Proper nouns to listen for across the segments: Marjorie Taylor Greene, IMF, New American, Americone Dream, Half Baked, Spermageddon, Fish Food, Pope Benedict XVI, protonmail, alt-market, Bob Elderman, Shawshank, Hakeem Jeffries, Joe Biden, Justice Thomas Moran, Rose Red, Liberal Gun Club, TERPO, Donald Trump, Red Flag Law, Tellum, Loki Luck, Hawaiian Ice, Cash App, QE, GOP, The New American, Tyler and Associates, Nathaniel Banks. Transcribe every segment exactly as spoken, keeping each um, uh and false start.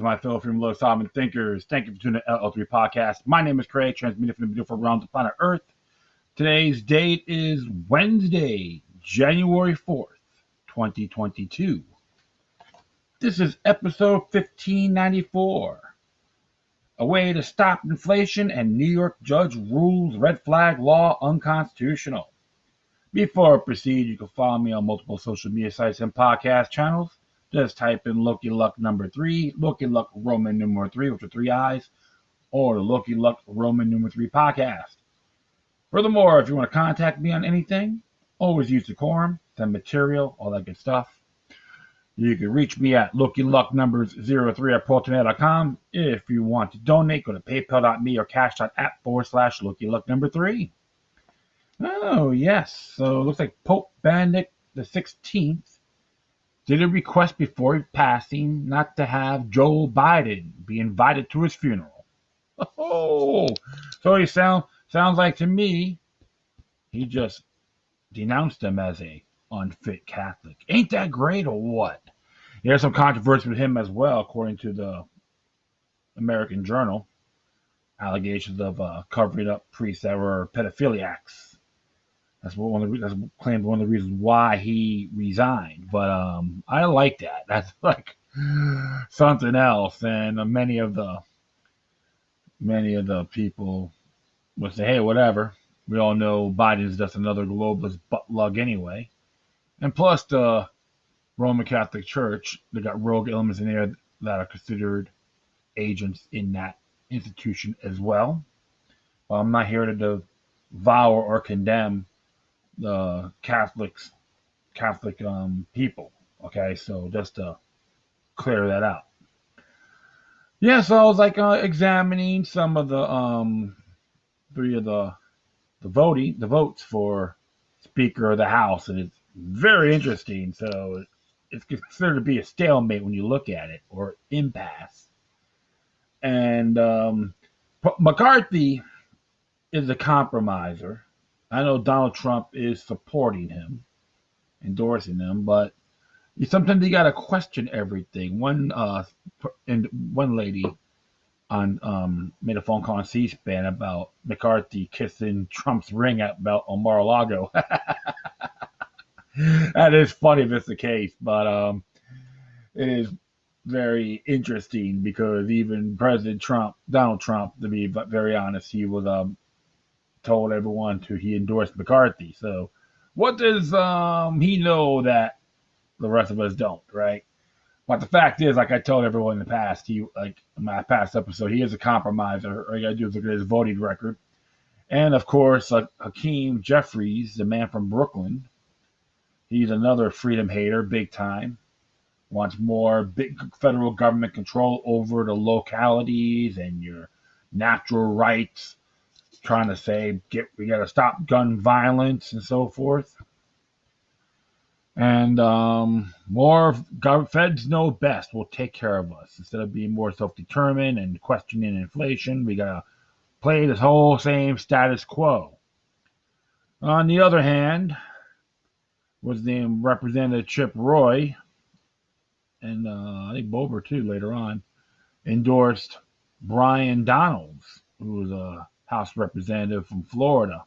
and my fellow freedom loving sovereign thinkers. Thank you for tuning in to L L three Podcast. My name is Craig, transmitted from the beautiful realms of planet Earth. Today's date is Wednesday, January fourth, twenty twenty-two. This is episode fifteen ninety-four. A way to stop inflation and New York judge rules red flag law unconstitutional. Before I proceed, you can follow me on multiple social media sites and podcast channels. Just type in Loki Luck number three, Loki Luck Roman number three, which are three eyes, or the Loki Luck Roman number three podcast. Furthermore, if you want to contact me on anything, always use the quorum, send material, all that good stuff. You can reach me at Loki Luck Numbers zero three at Protonet dot com. If you want to donate, go to PayPal dot me or Cash dot app forward slash Loki Luck number three. Oh, yes. So it looks like Pope Benedict the sixteenth did a request before his passing not to have Joe Biden be invited to his funeral. Oh, so he sound, sounds like to me, he just denounced him as a unfit Catholic. Ain't that great or what? There's some controversy with him as well, according to the American Journal. Allegations of uh, covering up priests that were pedophiliacs. That's one of the that's claimed one of the reasons why he resigned. But um, I like that. That's like something else. And uh, many of the many of the people would say, "Hey, whatever." We all know Biden's just another globalist butt lug anyway. And plus, the Roman Catholic Church, they got rogue elements in there that are considered agents in that institution as well. Well, I'm not here to devour or condemn the Catholics, Catholic um, people. Okay, so just to clear that out. Yeah, so I was like uh, examining some of the um, three of the the voting, the votes for Speaker of the House, and it's very interesting. So it's considered to be a stalemate when you look at it, or impasse. And um, McCarthy is a compromiser. I know Donald Trump is supporting him, endorsing him, but you, sometimes you got to question everything. One uh, and one lady on um, made a phone call on C-SPAN about McCarthy kissing Trump's ring at about on Mar-a-Lago. That is funny if it's the case, but um, it is very interesting because even President Trump, Donald Trump, to be very honest, he was um, told everyone to he endorsed McCarthy. So what does um, he know that the rest of us don't, right? But the fact is, like I told everyone in the past, he like in my past episode, he is a compromiser. All you gotta do is look at his voting record, and of course, uh, Hakeem Jeffries, the man from Brooklyn, he's another freedom hater, big time. Wants more big federal government control over the localities and your natural rights, trying to say get we got to stop gun violence and so forth. And um, more gov- feds know best will take care of us. Instead of being more self-determined and questioning inflation, we got to play this whole same status quo. On the other hand, was named Representative Chip Roy, and uh, I think Bober too later on, endorsed Brian Donalds, who was a House representative from Florida.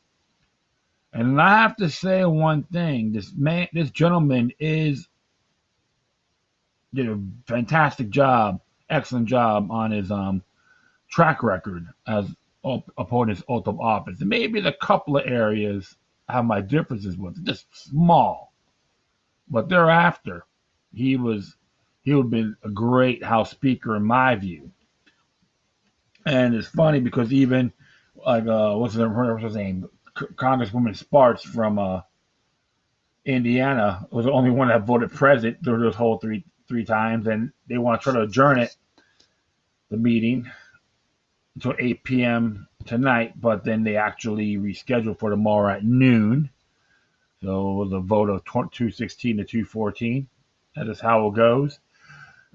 And I have to say one thing: this man, this gentleman, is did a fantastic job, excellent job on his um track record as op- upon his oath of office. And maybe the couple of areas I have my differences with, just small, but thereafter, he was. He would have been a great House Speaker in my view. And it's funny because even, like, uh, what's her, what's her name? C- Congresswoman Spartz from uh, Indiana was the only one that voted present through those whole three three times. And they want to try to adjourn it, the meeting, until eight p.m. tonight. But then they actually rescheduled for tomorrow at noon. So the vote of two sixteen to two fourteen. That is how it goes.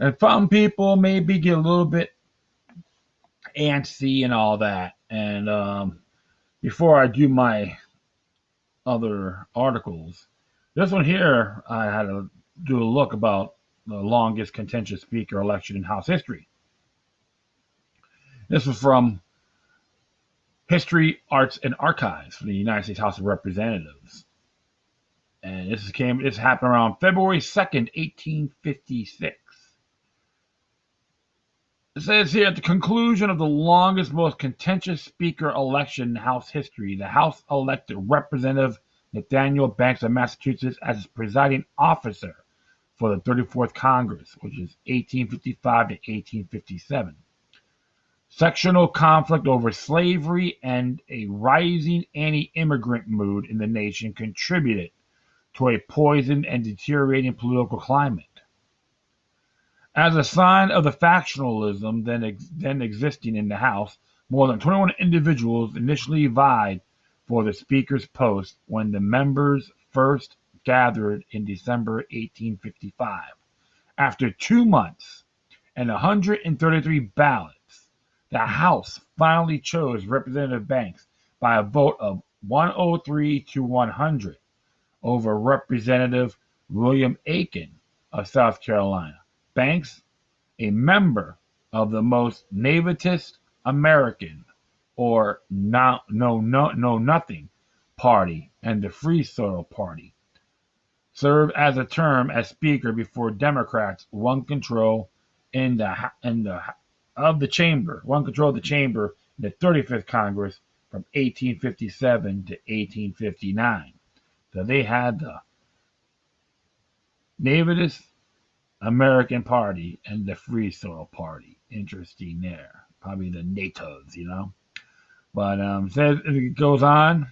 And some people maybe get a little bit antsy and all that. And um, before I do my other articles, this one here, I had to do a look about the longest contentious speaker election in House history. This was from History, Arts, and Archives from the United States House of Representatives. And this came. This happened around February second, eighteen fifty-six. It says here, at the conclusion of the longest, most contentious speaker election in House history, the House elected Representative Nathaniel Banks of Massachusetts as its presiding officer for the thirty-fourth Congress, which is eighteen fifty-five to eighteen fifty-seven. Sectional conflict over slavery and a rising anti-immigrant mood in the nation contributed to a poisoned and deteriorating political climate. As a sign of the factionalism then, ex- then existing in the House, more than twenty-one individuals initially vied for the Speaker's post when the members first gathered in December eighteen fifty-five. After two months and one hundred thirty-three ballots, the House finally chose Representative Banks by a vote of one oh three to one hundred. Over Representative William Aiken of South Carolina. Banks, a member of the most nativist American, or no, no, no, no nothing party and the Free Soil Party, served as a term as Speaker before Democrats won control in the in the of the chamber, won control of the chamber in the thirty-fifth Congress from eighteen fifty-seven to eighteen fifty-nine. So they had the nativist American Party and the Free Soil Party. Interesting there. Probably the natives, you know. But um, says, it goes on.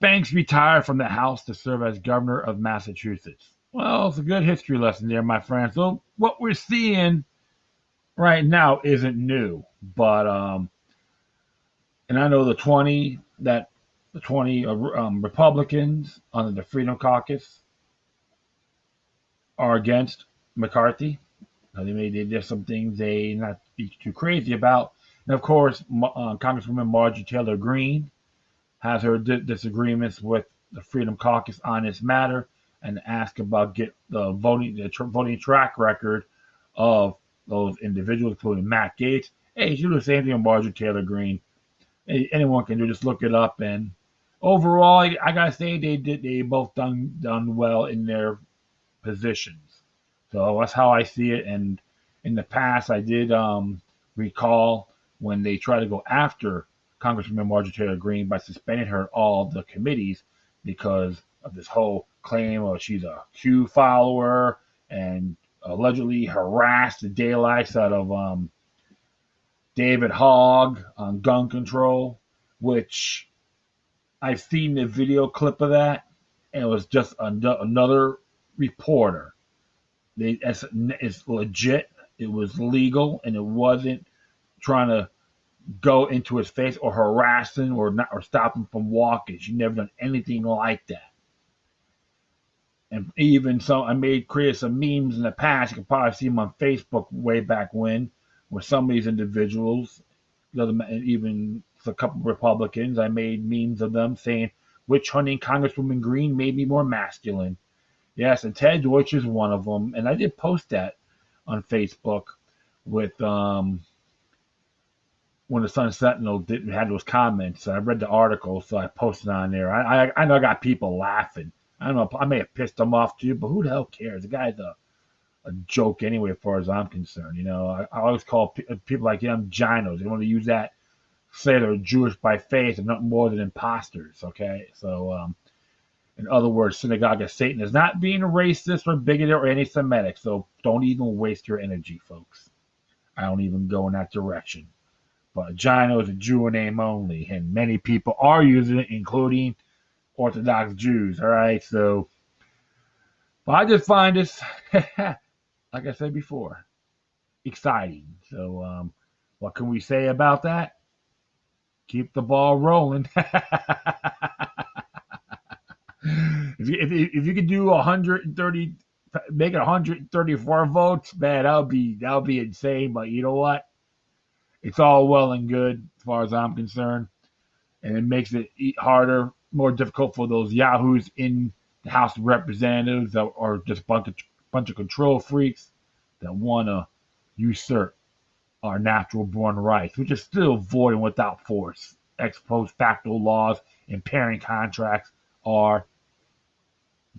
Banks retired from the House to serve as governor of Massachusetts. Well, it's a good history lesson there, my friend. So what we're seeing right now isn't new. But, um, and I know the twenty that the twenty um, Republicans under the Freedom Caucus are against McCarthy. Now, they may there's some things they not be too crazy about, and of course, uh, Congresswoman Marjorie Taylor Greene has her di- disagreements with the Freedom Caucus on this matter, and ask about get the voting the tr- voting track record of those individuals, including Matt Gaetz. Hey, she do the same thing with Marjorie Taylor Greene. Anyone can do just look it up and. Overall, I, I gotta say they did. They both done done well in their positions, so that's how I see it. And in the past, I did um, recall when they tried to go after Congresswoman Marjorie Taylor Greene by suspending her all the committees because of this whole claim of she's a Q follower and allegedly harassed the daylights out of um, David Hogg on gun control, which. I've seen the video clip of that, and it was just an- another reporter. They, it's, it's legit. It was legal, and it wasn't trying to go into his face or harassing or not or stop him from walking. She never done anything like that. And even so, I made created some memes in the past. You can probably see them on Facebook way back when, with some of these individuals, even. A couple of Republicans, I made memes of them saying, witch hunting Congresswoman Greene made me more masculine. Yes, and Ted Deutsch is one of them. And I did post that on Facebook with um, when the Sun Sentinel didn't had those comments. I read the article, so I posted on there. I, I I know I got people laughing. I don't know. I may have pissed them off too, but who the hell cares? The guy's a, a joke anyway, as far as I'm concerned. You know, I, I always call pe- people like him gynos. They want to use that. Say they're Jewish by faith and nothing more than imposters, okay? So, um, in other words, Synagogue of Satan is not being racist or bigoted or anti-Semitic, so don't even waste your energy, folks. I don't even go in that direction. But Gino is a Jew name only, and many people are using it, including Orthodox Jews, all right? So, but I just find this, like I said before, exciting. So, um, what can we say about that? Keep the ball rolling. if, you, if, you, if you could do one hundred thirty, make it one hundred thirty-four votes, man, that'll be that'll be insane. But you know what? It's all well and good as far as I'm concerned, and it makes it harder, more difficult for those yahoos in the House of Representatives that are just a bunch of bunch of control freaks that want to usurp are natural-born rights, which is still void and without force. Ex post facto laws impairing contracts are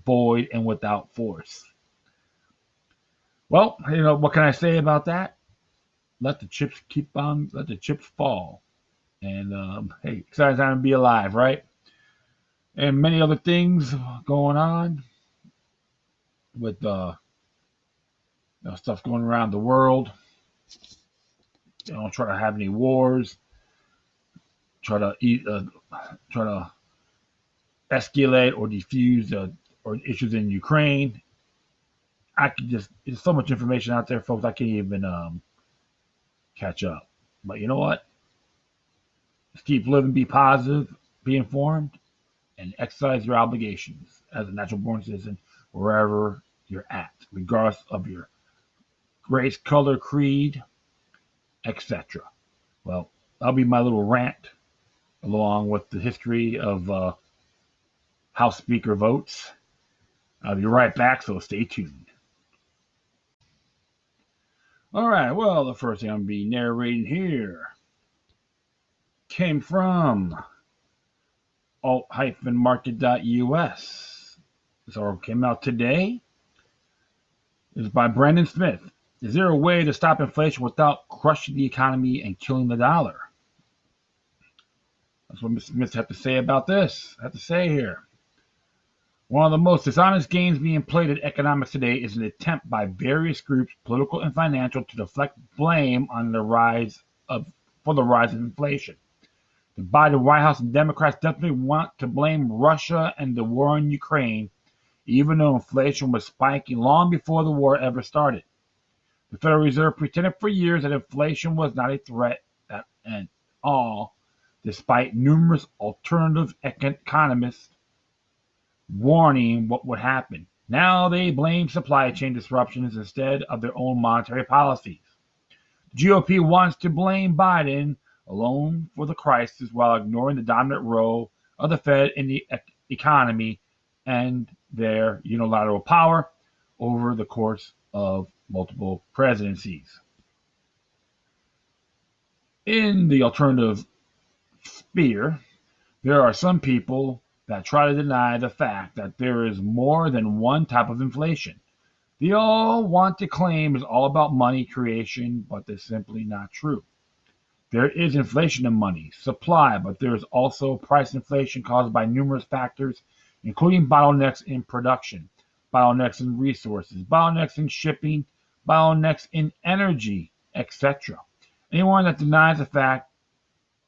void and without force. Well, you know, what can I say about that? Let the chips keep on, let the chips fall. And, um, hey, exciting time to be alive, right? And many other things going on with uh, you know, stuff going around the world. You know, try to have any wars. Try to eat, uh, try to escalate or defuse uh, or issues in Ukraine. I could just, there's so much information out there, folks, I can't even um, catch up. But you know what? Just keep living, be positive, be informed, and exercise your obligations as a natural-born citizen wherever you're at, regardless of your race, color, creed, et cetera. Well, that'll be my little rant, along with the history of uh, House Speaker votes. I'll be right back, so stay tuned. All right, well, the first thing I'm going to be narrating here came from alt market dot U S. This article came out today. It's by Brandon Smith. Is there a way to stop inflation without crushing the economy and killing the dollar? That's what Mister Smith had to say about this. I have to say here. One of the most dishonest games being played in economics today is an attempt by various groups, political and financial, to deflect blame on the rise of for the rise of inflation. The Biden White House and Democrats definitely want to blame Russia and the war in Ukraine, even though inflation was spiking long before the war ever started. The Federal Reserve pretended for years that inflation was not a threat at all, despite numerous alternative economists warning what would happen. Now they blame supply chain disruptions instead of their own monetary policies. The G O P wants to blame Biden alone for the crisis while ignoring the dominant role of the Fed in the economy and their unilateral power over the course of multiple presidencies. In the alternative sphere, there are some people that try to deny the fact that there is more than one type of inflation. They all want to claim it's all about money creation, but that's simply not true. There is inflation in money supply, but there is also price inflation caused by numerous factors, including bottlenecks in production, bottlenecks in resources, bottlenecks in shipping, bottlenecks in energy, et cetera. Anyone that denies the fact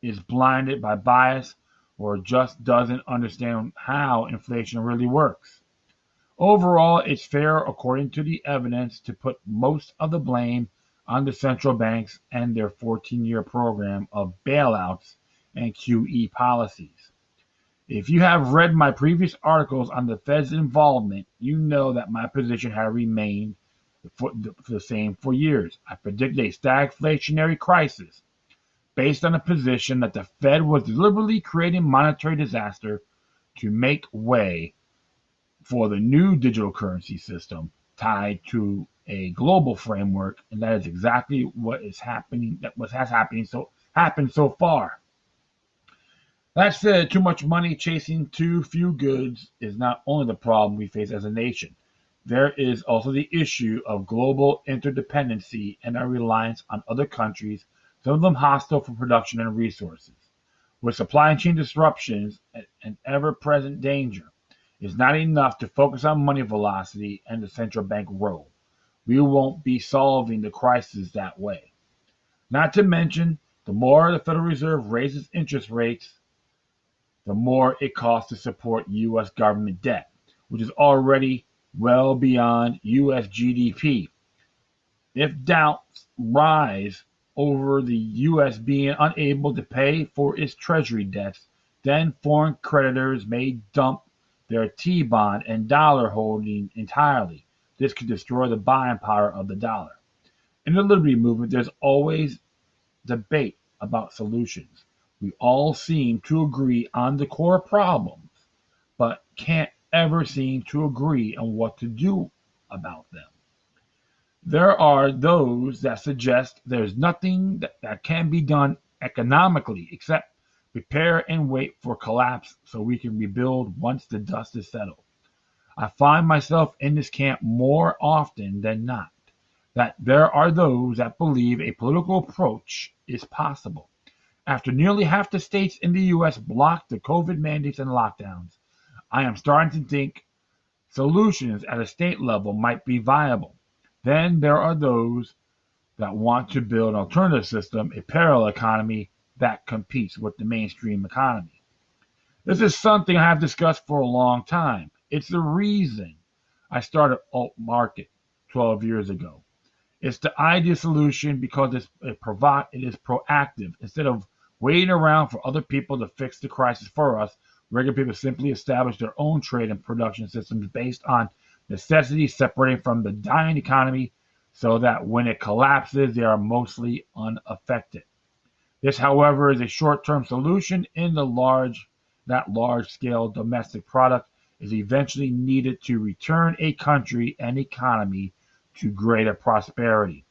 is blinded by bias or just doesn't understand how inflation really works. Overall, it's fair, according to the evidence, to put most of the blame on the central banks and their fourteen-year program of bailouts and Q E policies. If you have read my previous articles on the Fed's involvement, you know that my position had remained the same for years. I predicted a stagflationary crisis based on a position that the Fed was deliberately creating monetary disaster to make way for the new digital currency system tied to a global framework, and that is exactly what is happening, that what has happening so happened so far. That said, too much money chasing too few goods is not only the problem we face as a nation. There is also the issue of global interdependency and our reliance on other countries, some of them hostile for production and resources. With supply chain disruptions an ever-present danger, it's not enough to focus on money velocity and the central bank role. We won't be solving the crisis that way. Not to mention, the more the Federal Reserve raises interest rates, the more it costs to support U S government debt, which is already well beyond U S G D P. If doubts rise over the U S being unable to pay for its treasury debts, then foreign creditors may dump their T-bond and dollar holding entirely. This could destroy the buying power of the dollar. In the Liberty Movement, there's always debate about solutions. We all seem to agree on the core problems, but can't ever seem to agree on what to do about them. There are those that suggest there's nothing that, that can be done economically except prepare and wait for collapse so we can rebuild once the dust is settled. I find myself in this camp more often than not, that there are those that believe a political approach is possible. After nearly half the states in the U S blocked the COVID mandates and lockdowns, I am starting to think solutions at a state level might be viable. Then there are those that want to build an alternative system, a parallel economy that competes with the mainstream economy. This is something I have discussed for a long time. It's the reason I started Alt-Market twelve years ago. It's the ideal solution because it's, it, provo- it is proactive. Instead of waiting around for other people to fix the crisis for us, regular people simply establish their own trade and production systems based on necessity, separating from the dying economy so that when it collapses, they are mostly unaffected. This, however, is a short-term solution in the large, that large-scale domestic product is eventually needed to return a country and economy to greater prosperity.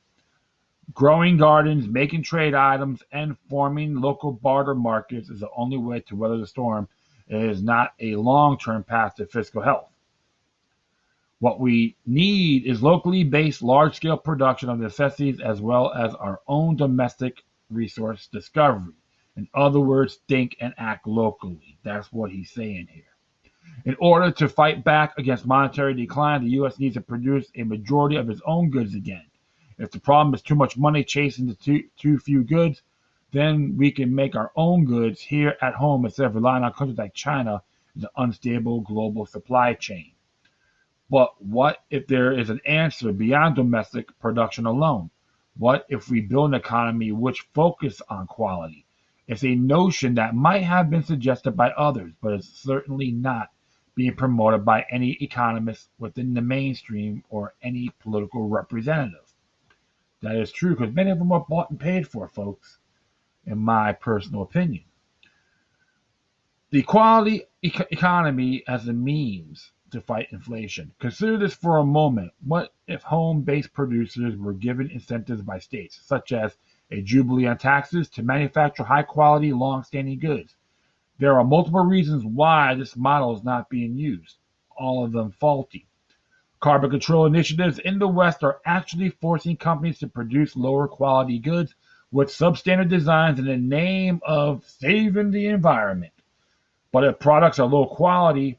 Growing gardens, making trade items, and forming local barter markets is the only way to weather the storm. It is not a long-term path to fiscal health. What we need is locally based large-scale production of necessities as well as our own domestic resource discovery. In other words, think and act locally. That's what he's saying here. In order to fight back against monetary decline, the U S needs to produce a majority of its own goods again. If the problem is too much money chasing the too, too few goods, then we can make our own goods here at home instead of relying on countries like China and the unstable global supply chain. But what if there is an answer beyond domestic production alone? What if we build an economy which focuses on quality? It's a notion that might have been suggested by others, but it's certainly not being promoted by any economist within the mainstream or any political representative. That is true because many of them are bought and paid for, folks, in my personal opinion. The quality eco- economy as a means to fight inflation. Consider this for a moment. What if home-based producers were given incentives by states, such as a jubilee on taxes, to manufacture high-quality, long-standing goods? There are multiple reasons why this model is not being used, all of them faulty. Carbon control initiatives in the West are actually forcing companies to produce lower-quality goods with substandard designs in the name of saving the environment. But if products are low-quality,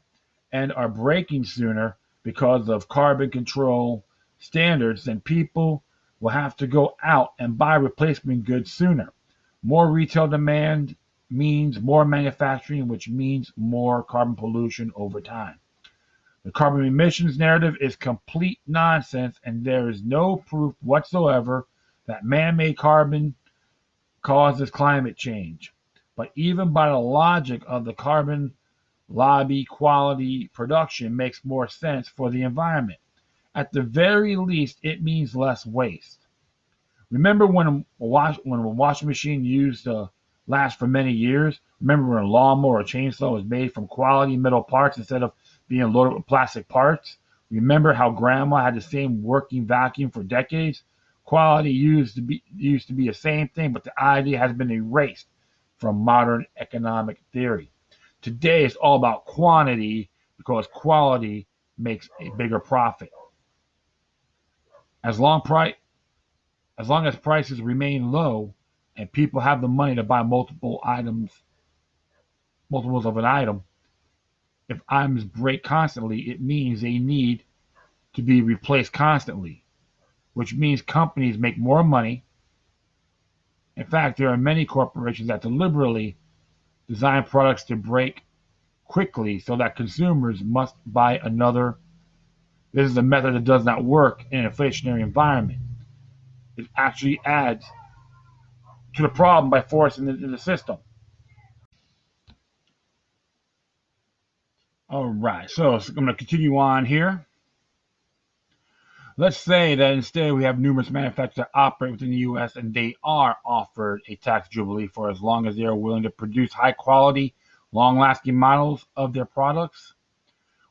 and are breaking sooner because of carbon control standards, then people will have to go out and buy replacement goods sooner. More retail demand means more manufacturing, which means more carbon pollution over time. The carbon emissions narrative is complete nonsense, and there is no proof whatsoever that man-made carbon causes climate change. But even by the logic of the carbon lobby, quality production makes more sense for the environment. At the very least, it means less waste. Remember when a, wash, when a washing machine used to last for many years? Remember when a lawnmower or chainsaw was made from quality metal parts instead of being loaded with plastic parts? Remember how grandma had the same working vacuum for decades? Quality used to be used to be the same thing, but the idea has been erased from modern economic theory. Today it's all about quantity because quality makes a bigger profit. As long, pri- as long as prices remain low and people have the money to buy multiple items, multiples of an item, if items break constantly, it means they need to be replaced constantly, which means companies make more money. In fact, there are many corporations that deliberately design products to break quickly so that consumers must buy another. This is a method that does not work in an inflationary environment. It actually adds to the problem by forcing it into the system. All right, so, so I'm going to continue on here. Let's say that instead we have numerous manufacturers that operate within the U S and they are offered a tax jubilee for as long as they are willing to produce high-quality, long-lasting models of their products.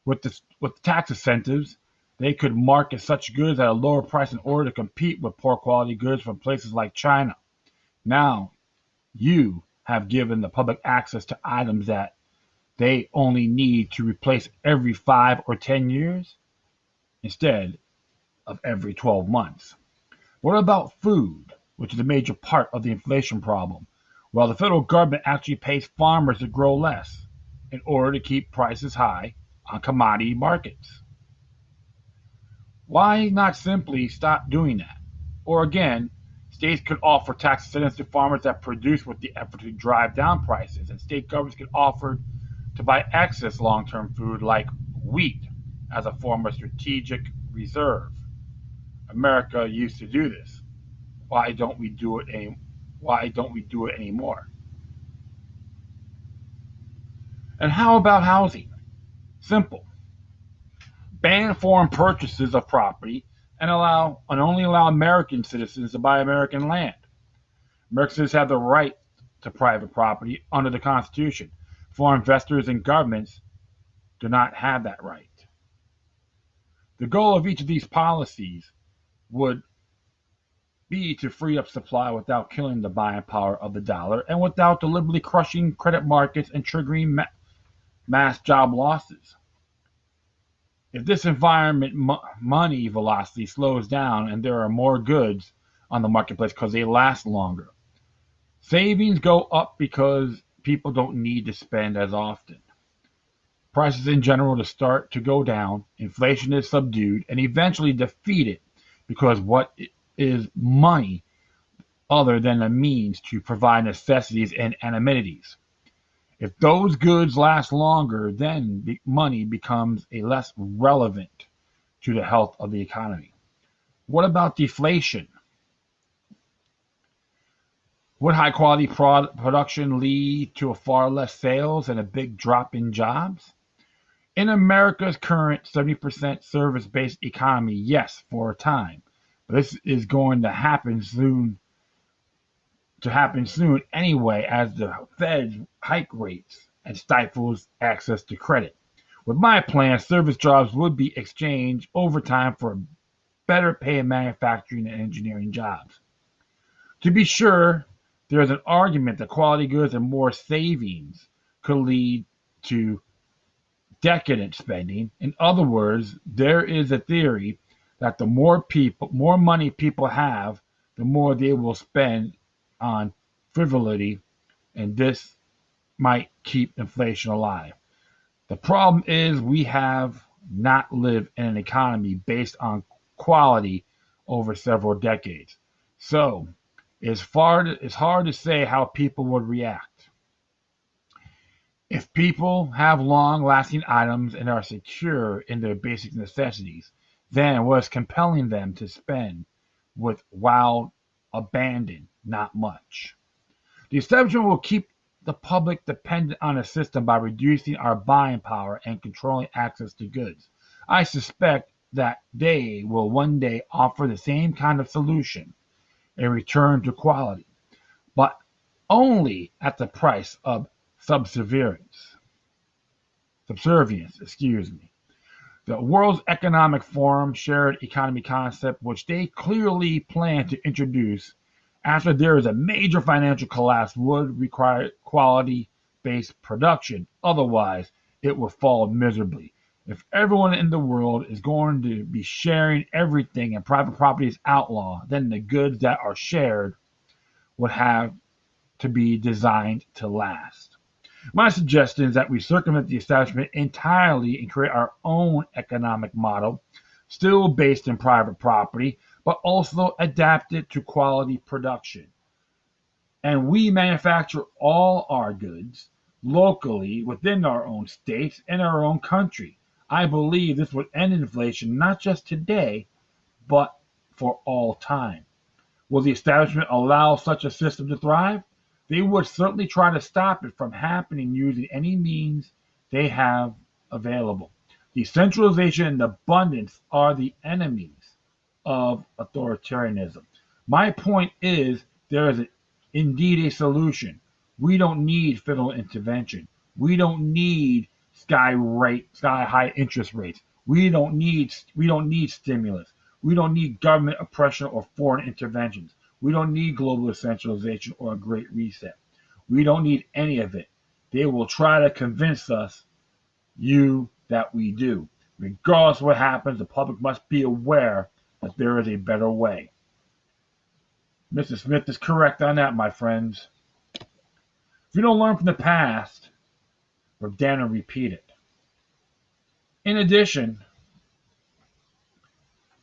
With the, with the tax incentives, They could market such goods at a lower price in order to compete with poor quality goods from places like China. Now, you have given the public access to items that they only need to replace every five or ten years instead of every twelve months. What about food, which is a major part of the inflation problem? Well, the federal government actually pays farmers to grow less in order to keep prices high on commodity markets. Why not simply stop doing that? Or again, states could offer tax incentives to farmers that produce with the effort to drive down prices, and state governments could offer to buy excess long-term food like wheat as a form of strategic reserve. America used to do this. Why don't we do it any, why don't we do it anymore? And how about housing? Simple. Ban foreign purchases of property and allow and only allow American citizens to buy American land. American citizens have the right to private property under the Constitution. Foreign investors and governments do not have that right. The goal of each of these policies would be to free up supply without killing the buying power of the dollar and without deliberately crushing credit markets and triggering ma- mass job losses. If this environment mo- money velocity slows down and there are more goods on the marketplace because they last longer, savings go up because people don't need to spend as often. Prices in general to start to go down, inflation is subdued, and eventually defeated, because what is money other than a means to provide necessities and amenities? If those goods last longer, then money becomes a less relevant to the health of the economy. What about deflation? Would high-quality prod- production lead to a far less sales and a big drop in jobs? In America's current seventy percent service-based economy, yes, for a time. But this is going to happen soon, to happen soon anyway, as the Fed hike rates and stifles access to credit. With my plan, service jobs would be exchanged over time for better paying manufacturing and engineering jobs. To be sure, there is an argument that quality goods and more savings could lead to decadent spending. In other words, there is a theory that the more people, more money people have, the more they will spend on frivolity, and this might keep inflation alive. The problem is we have not lived in an economy based on quality over several decades. So it's, far, it's hard to say how people would react. If people have long-lasting items and are secure in their basic necessities, then what's compelling them to spend with wild abandon? Not much. The establishment will keep the public dependent on a system by reducing our buying power and controlling access to goods. I suspect that they will one day offer the same kind of solution, a return to quality, but only at the price of Subservience, subservience, excuse me. The World Economic Forum shared economy concept, which they clearly plan to introduce after there is a major financial collapse, would require quality-based production. Otherwise, it will fall miserably. If everyone in the world is going to be sharing everything and private property is outlawed, then the goods that are shared would have to be designed to last. My suggestion is that we circumvent the establishment entirely and create our own economic model, still based in private property, but also adapted to quality production. And we manufacture all our goods locally within our own states and our own country. I believe this would end inflation not just today, but for all time. Will the establishment allow such a system to thrive? They would certainly try to stop it from happening using any means they have available. Decentralization and abundance are the enemies of authoritarianism. My point is there is a, indeed a solution. We don't need federal intervention. We don't need sky rate, sky high interest rates. We don't need we don't need stimulus. We don't need government oppression or foreign interventions. We don't need global essentialization or a great reset. We don't need any of it. They will try to convince us, you, that we do. Regardless of what happens, the public must be aware that there is a better way. Mister Smith is correct on that, my friends. If you don't learn from the past, we're damn and repeat it. In addition,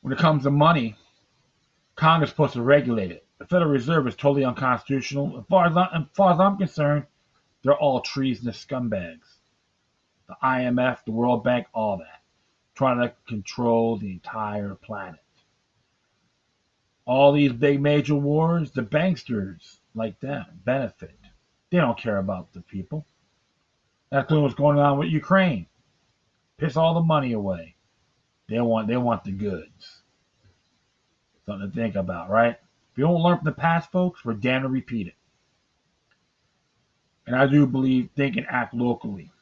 when it comes to money, Congress is supposed to regulate it. The Federal Reserve is totally unconstitutional. As far as, I, as far as I'm concerned, they're all treasonous scumbags. The I M F, the World Bank, all that. Trying to control the entire planet. All these big major wars, the banksters like that benefit. They don't care about the people. That's what's going on with Ukraine. Piss all the money away. They want they want the goods. Something to think about, right? If you don't learn from the past, folks, we're damn to repeat it. And I do believe think and act locally.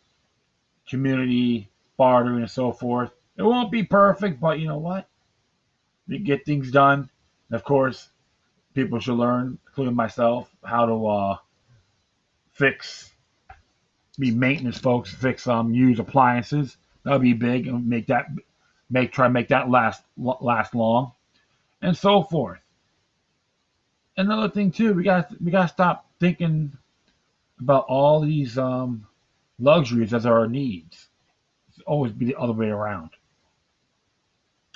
Community, bartering, and so forth. It won't be perfect, but you know what? We get things done. And of course, people should learn, including myself, how to uh, fix, be maintenance folks, fix, um, use appliances. That'll be big and make that, make try to make that last last long, and so forth. Another thing too, we got we got to stop thinking about all these um, luxuries as our needs. It's always be the other way around.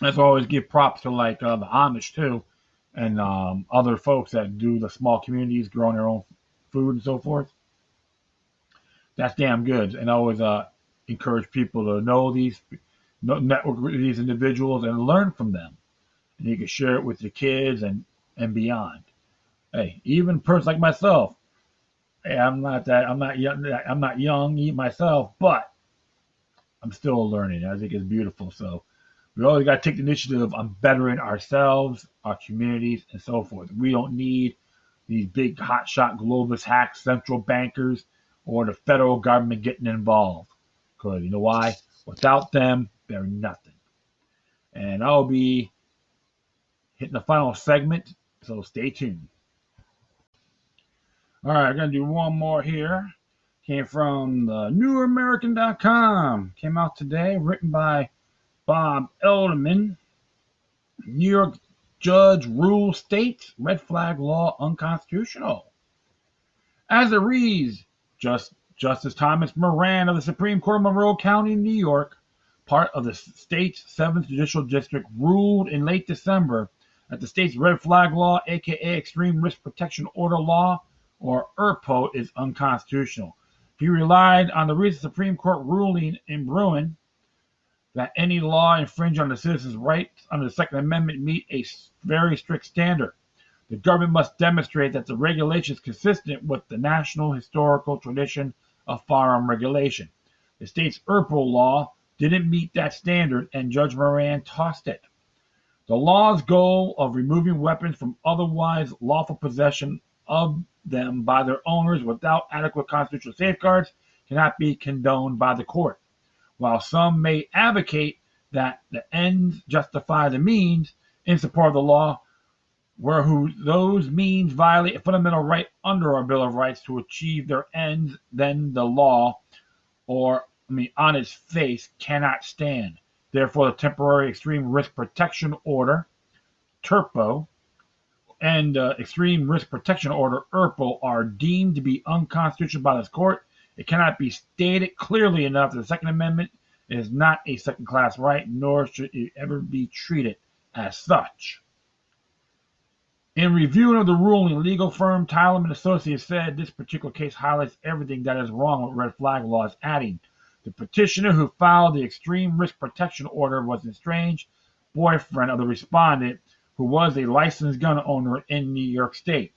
Let's always give props to like uh, the Amish too, and um, other folks that do the small communities growing their own food and so forth. That's damn good, and I always uh, encourage people to know these, know, network with these individuals and learn from them. And you can share it with your kids and, and beyond. Hey, even person like myself. Hey, I'm not that I'm not young. I'm not young myself, but I'm still learning. I think it's beautiful. So we always got to take the initiative on bettering ourselves, our communities, and so forth. We don't need these big hotshot globalist hacks, central bankers, or the federal government getting involved. Because you know why? Without them, they're nothing. And I'll be hitting the final segment, so stay tuned. All right, I'm going to do one more here. Came from the new american dot com. Came out today, written by Bob Elderman. New York judge rules states red flag law unconstitutional. As it reads, Just, Justice Thomas Moran of the Supreme Court of Monroe County, New York, part of the state's seventh Judicial District, ruled in late December that the state's red flag law, a k a. Extreme Risk Protection Order Law, or ERPO, is unconstitutional. He relied on the recent Supreme Court ruling in Bruin that any law infringing on the citizen's rights under the Second Amendment meet a very strict standard. The government must demonstrate that the regulation is consistent with the national historical tradition of firearm regulation. The state's ERPO law didn't meet that standard, and Judge Moran tossed it. The law's goal of removing weapons from otherwise lawful possession of them by their owners without adequate constitutional safeguards cannot be condoned by the court. While some may advocate that the ends justify the means in support of the law, where who those means violate a fundamental right under our Bill of Rights to achieve their ends, then the law, or I mean, on its face, cannot stand. Therefore, the Temporary Extreme Risk Protection Order, TERPO, and uh, Extreme Risk Protection Order, ERPO, are deemed to be unconstitutional by this court. It cannot be stated clearly enough that the Second Amendment is not a second-class right, nor should it ever be treated as such. In reviewing of the ruling, legal firm Tyler and Associates said this particular case highlights everything that is wrong with red flag laws, adding, the petitioner who filed the Extreme Risk Protection Order was an estranged boyfriend of the respondent, who was a licensed gun owner in New York State.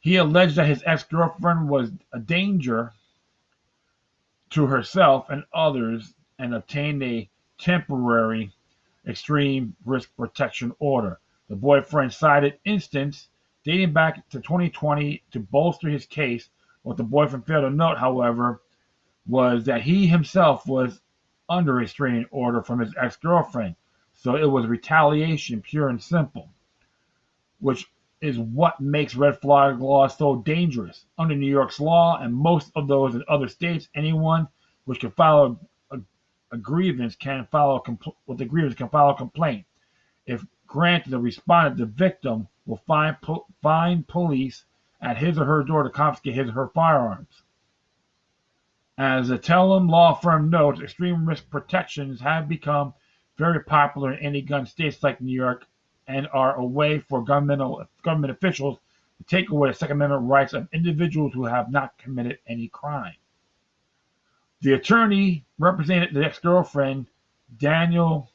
He alleged that his ex-girlfriend was a danger to herself and others and obtained a temporary extreme risk protection order. The boyfriend cited instance dating back to twenty twenty to bolster his case. What the boyfriend failed to note, however, was that he himself was under restraining order from his ex-girlfriend. So it was retaliation, pure and simple, which is what makes red flag laws so dangerous. Under New York's law and most of those in other states, anyone which can file a, a, a grievance can file a compl- with the grievance can file a complaint. If granted, the respondent, the victim, will find po- find police at his or her door to confiscate his or her firearms. As the Tellum law firm notes, extreme risk protections have become very popular in anti-gun states like New York, and are a way for governmental government officials to take away the Second Amendment rights of individuals who have not committed any crime. The attorney represented the ex-girlfriend, Daniel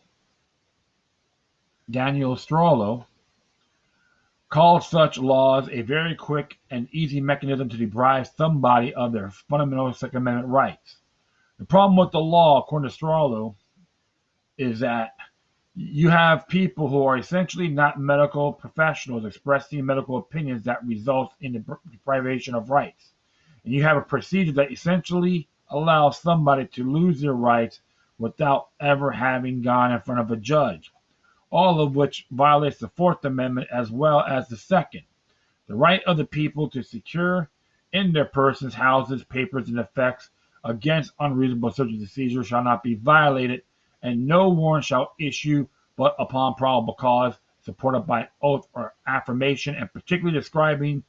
Daniel Estrallo, called such laws a very quick and easy mechanism to deprive somebody of their fundamental Second Amendment rights. The problem with the law, according to Estrallo, is that you have people who are essentially not medical professionals expressing medical opinions that result in the deprivation of rights. And you have a procedure that essentially allows somebody to lose their rights without ever having gone in front of a judge, all of which violates the Fourth Amendment as well as the Second. The right of the people to secure in their persons, houses, papers, and effects against unreasonable search and seizure shall not be violated, and no warrant shall issue but upon probable cause, supported by oath or affirmation, and particularly describing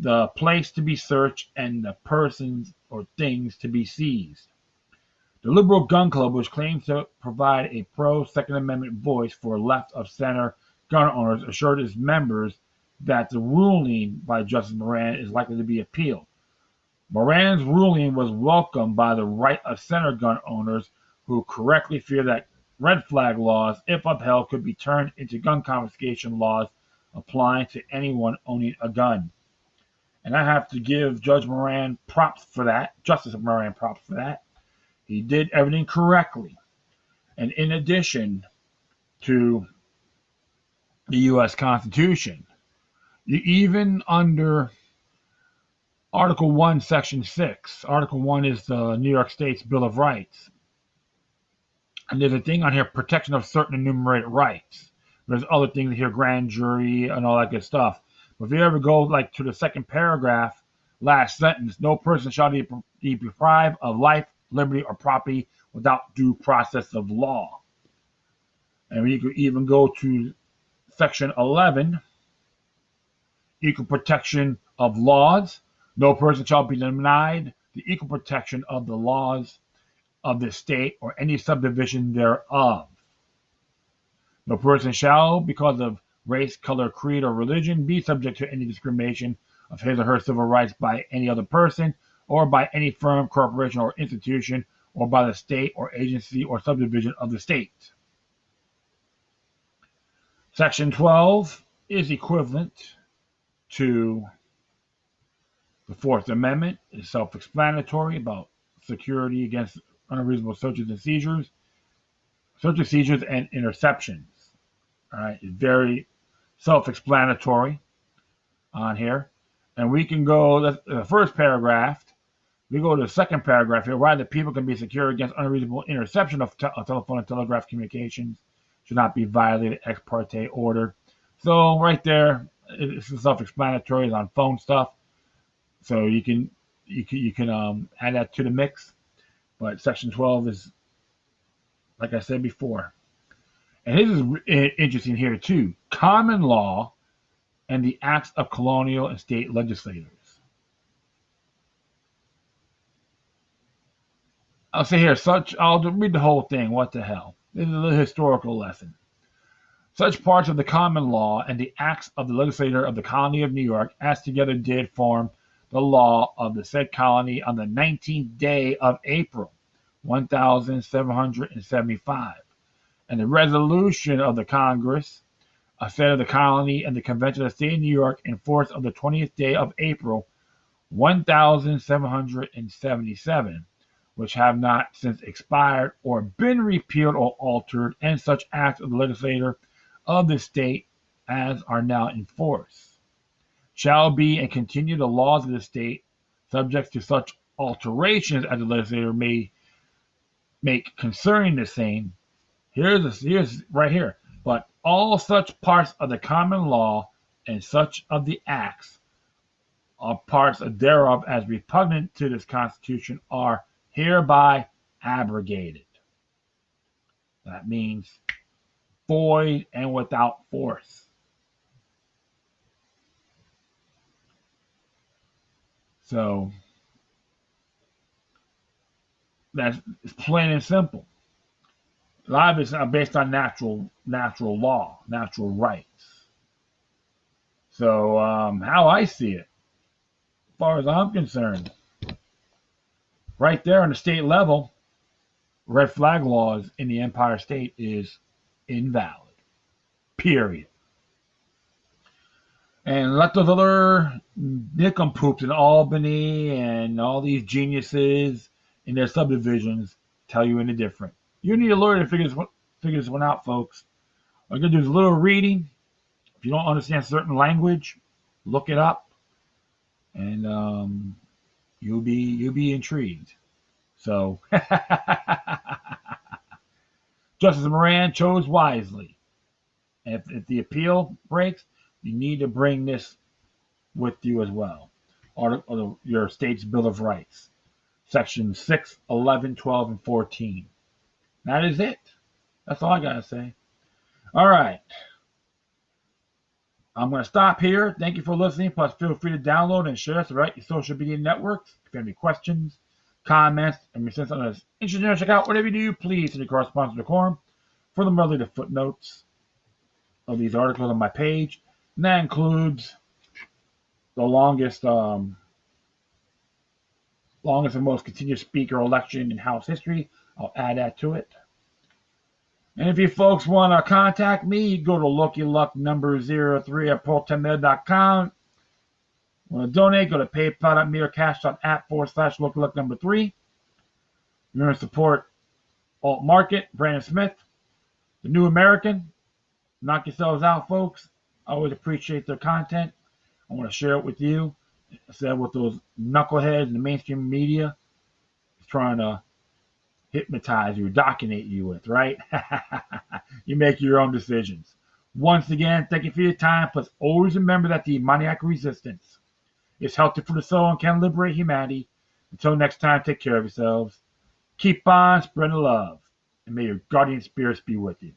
the place to be searched and the persons or things to be seized. The Liberal Gun Club, which claims to provide a pro-Second Amendment voice for left-of-center gun owners, assured its members that the ruling by Justice Moran is likely to be appealed. Moran's ruling was welcomed by the right-of-center gun owners, who correctly fear that red flag laws, if upheld, could be turned into gun confiscation laws applying to anyone owning a gun. And I have to give Judge Moran props for that, Justice Moran props for that. He did everything correctly. And in addition to the U S Constitution, even under Article one, Section six, Article one is the New York State's Bill of Rights. And there's a thing on here, protection of certain enumerated rights. There's other things here, grand jury and all that good stuff. But if you ever go like to the second paragraph, last sentence, no person shall be deprived of life, liberty, or property without due process of law. And you could even go to Section eleven, equal protection of laws. No person shall be denied the equal protection of the laws of the state or any subdivision thereof. No person shall, because of race, color, creed, or religion, be subject to any discrimination of his or her civil rights by any other person, or by any firm, corporation, or institution, or by the state or agency or subdivision of the state. Section twelve is equivalent to the Fourth Amendment. It's self-explanatory about security against unreasonable searches and seizures, searches, seizures, and interceptions. All right, it's very self-explanatory on here. And we can go to the first paragraph. We go to the second paragraph here. Why the people can be secure against unreasonable interception of, te- of telephone and telegraph communications should not be violated, ex parte order. So right there, it's self-explanatory. It's on phone stuff. So you can you can you can um, add that to the mix. But Section twelve is, like I said before, and this is interesting here too, common law and the acts of colonial and state legislators. I'll say here, such, I'll read the whole thing, what the hell. This is a little historical lesson. Such parts of the common law and the acts of the legislator of the colony of New York, as together did form the law of the said colony on the nineteenth day of April, seventeen seventy-five, and the resolution of the Congress, a set of the colony and the Convention of the State of New York in force of the twentieth day of April, seventeen seventy-seven, which have not since expired or been repealed or altered, and such acts of the legislator of the state as are now in force shall be and continue the laws of the state, subject to such alterations as the legislator may make concerning the same. Here's, this, here's right here. But all such parts of the common law and such of the acts or parts thereof as repugnant to this Constitution are hereby abrogated. That means void and without force. So that's plain and simple. A lot of it's based on natural natural law, natural rights. So um, how I see it, as far as I'm concerned, right there on the state level, red flag laws in the Empire State is invalid, period. And let those other nincompoops in Albany and all these geniuses in their subdivisions tell you any different. You need a lawyer to figure this one, figure this one out, folks. All you gotta do is a little reading. If you don't understand certain language, look it up, and um, you'll be you'll be intrigued. So, Justice Moran chose wisely. If, if the appeal breaks, you need to bring this with you as well, or, or the, your state's Bill of Rights, Section six, eleven, twelve, and fourteen. That is it. That's all I got to say. All right. I'm going to stop here. Thank you for listening. Plus, feel free to download and share us throughout your social media networks. If you have any questions, comments, and your sense on this interesting check out, whatever you do, please send your correspondence to the quorum for the merely the footnotes of these articles on my page. And that includes the longest, um, longest and most continuous speaker election in House history. I'll add that to it. And if you folks want to contact me, go to Loki Luck number zero three at Pope ten mail dot com. Want to donate? Go to PayPal dot me or Cash App forward slash Loki Luck number three. Remember to support Alt Market, Brandon Smith, the New American. Knock yourselves out, folks. I always appreciate their content. I want to share it with you. I said with those knuckleheads in the mainstream media, it's trying to hypnotize you, indoctrinate you with, right? You make your own decisions. Once again, thank you for your time. Plus, always remember that the demoniac resistance is healthy for the soul and can liberate humanity. Until next time, take care of yourselves. Keep on spreading love, and may your guardian spirits be with you.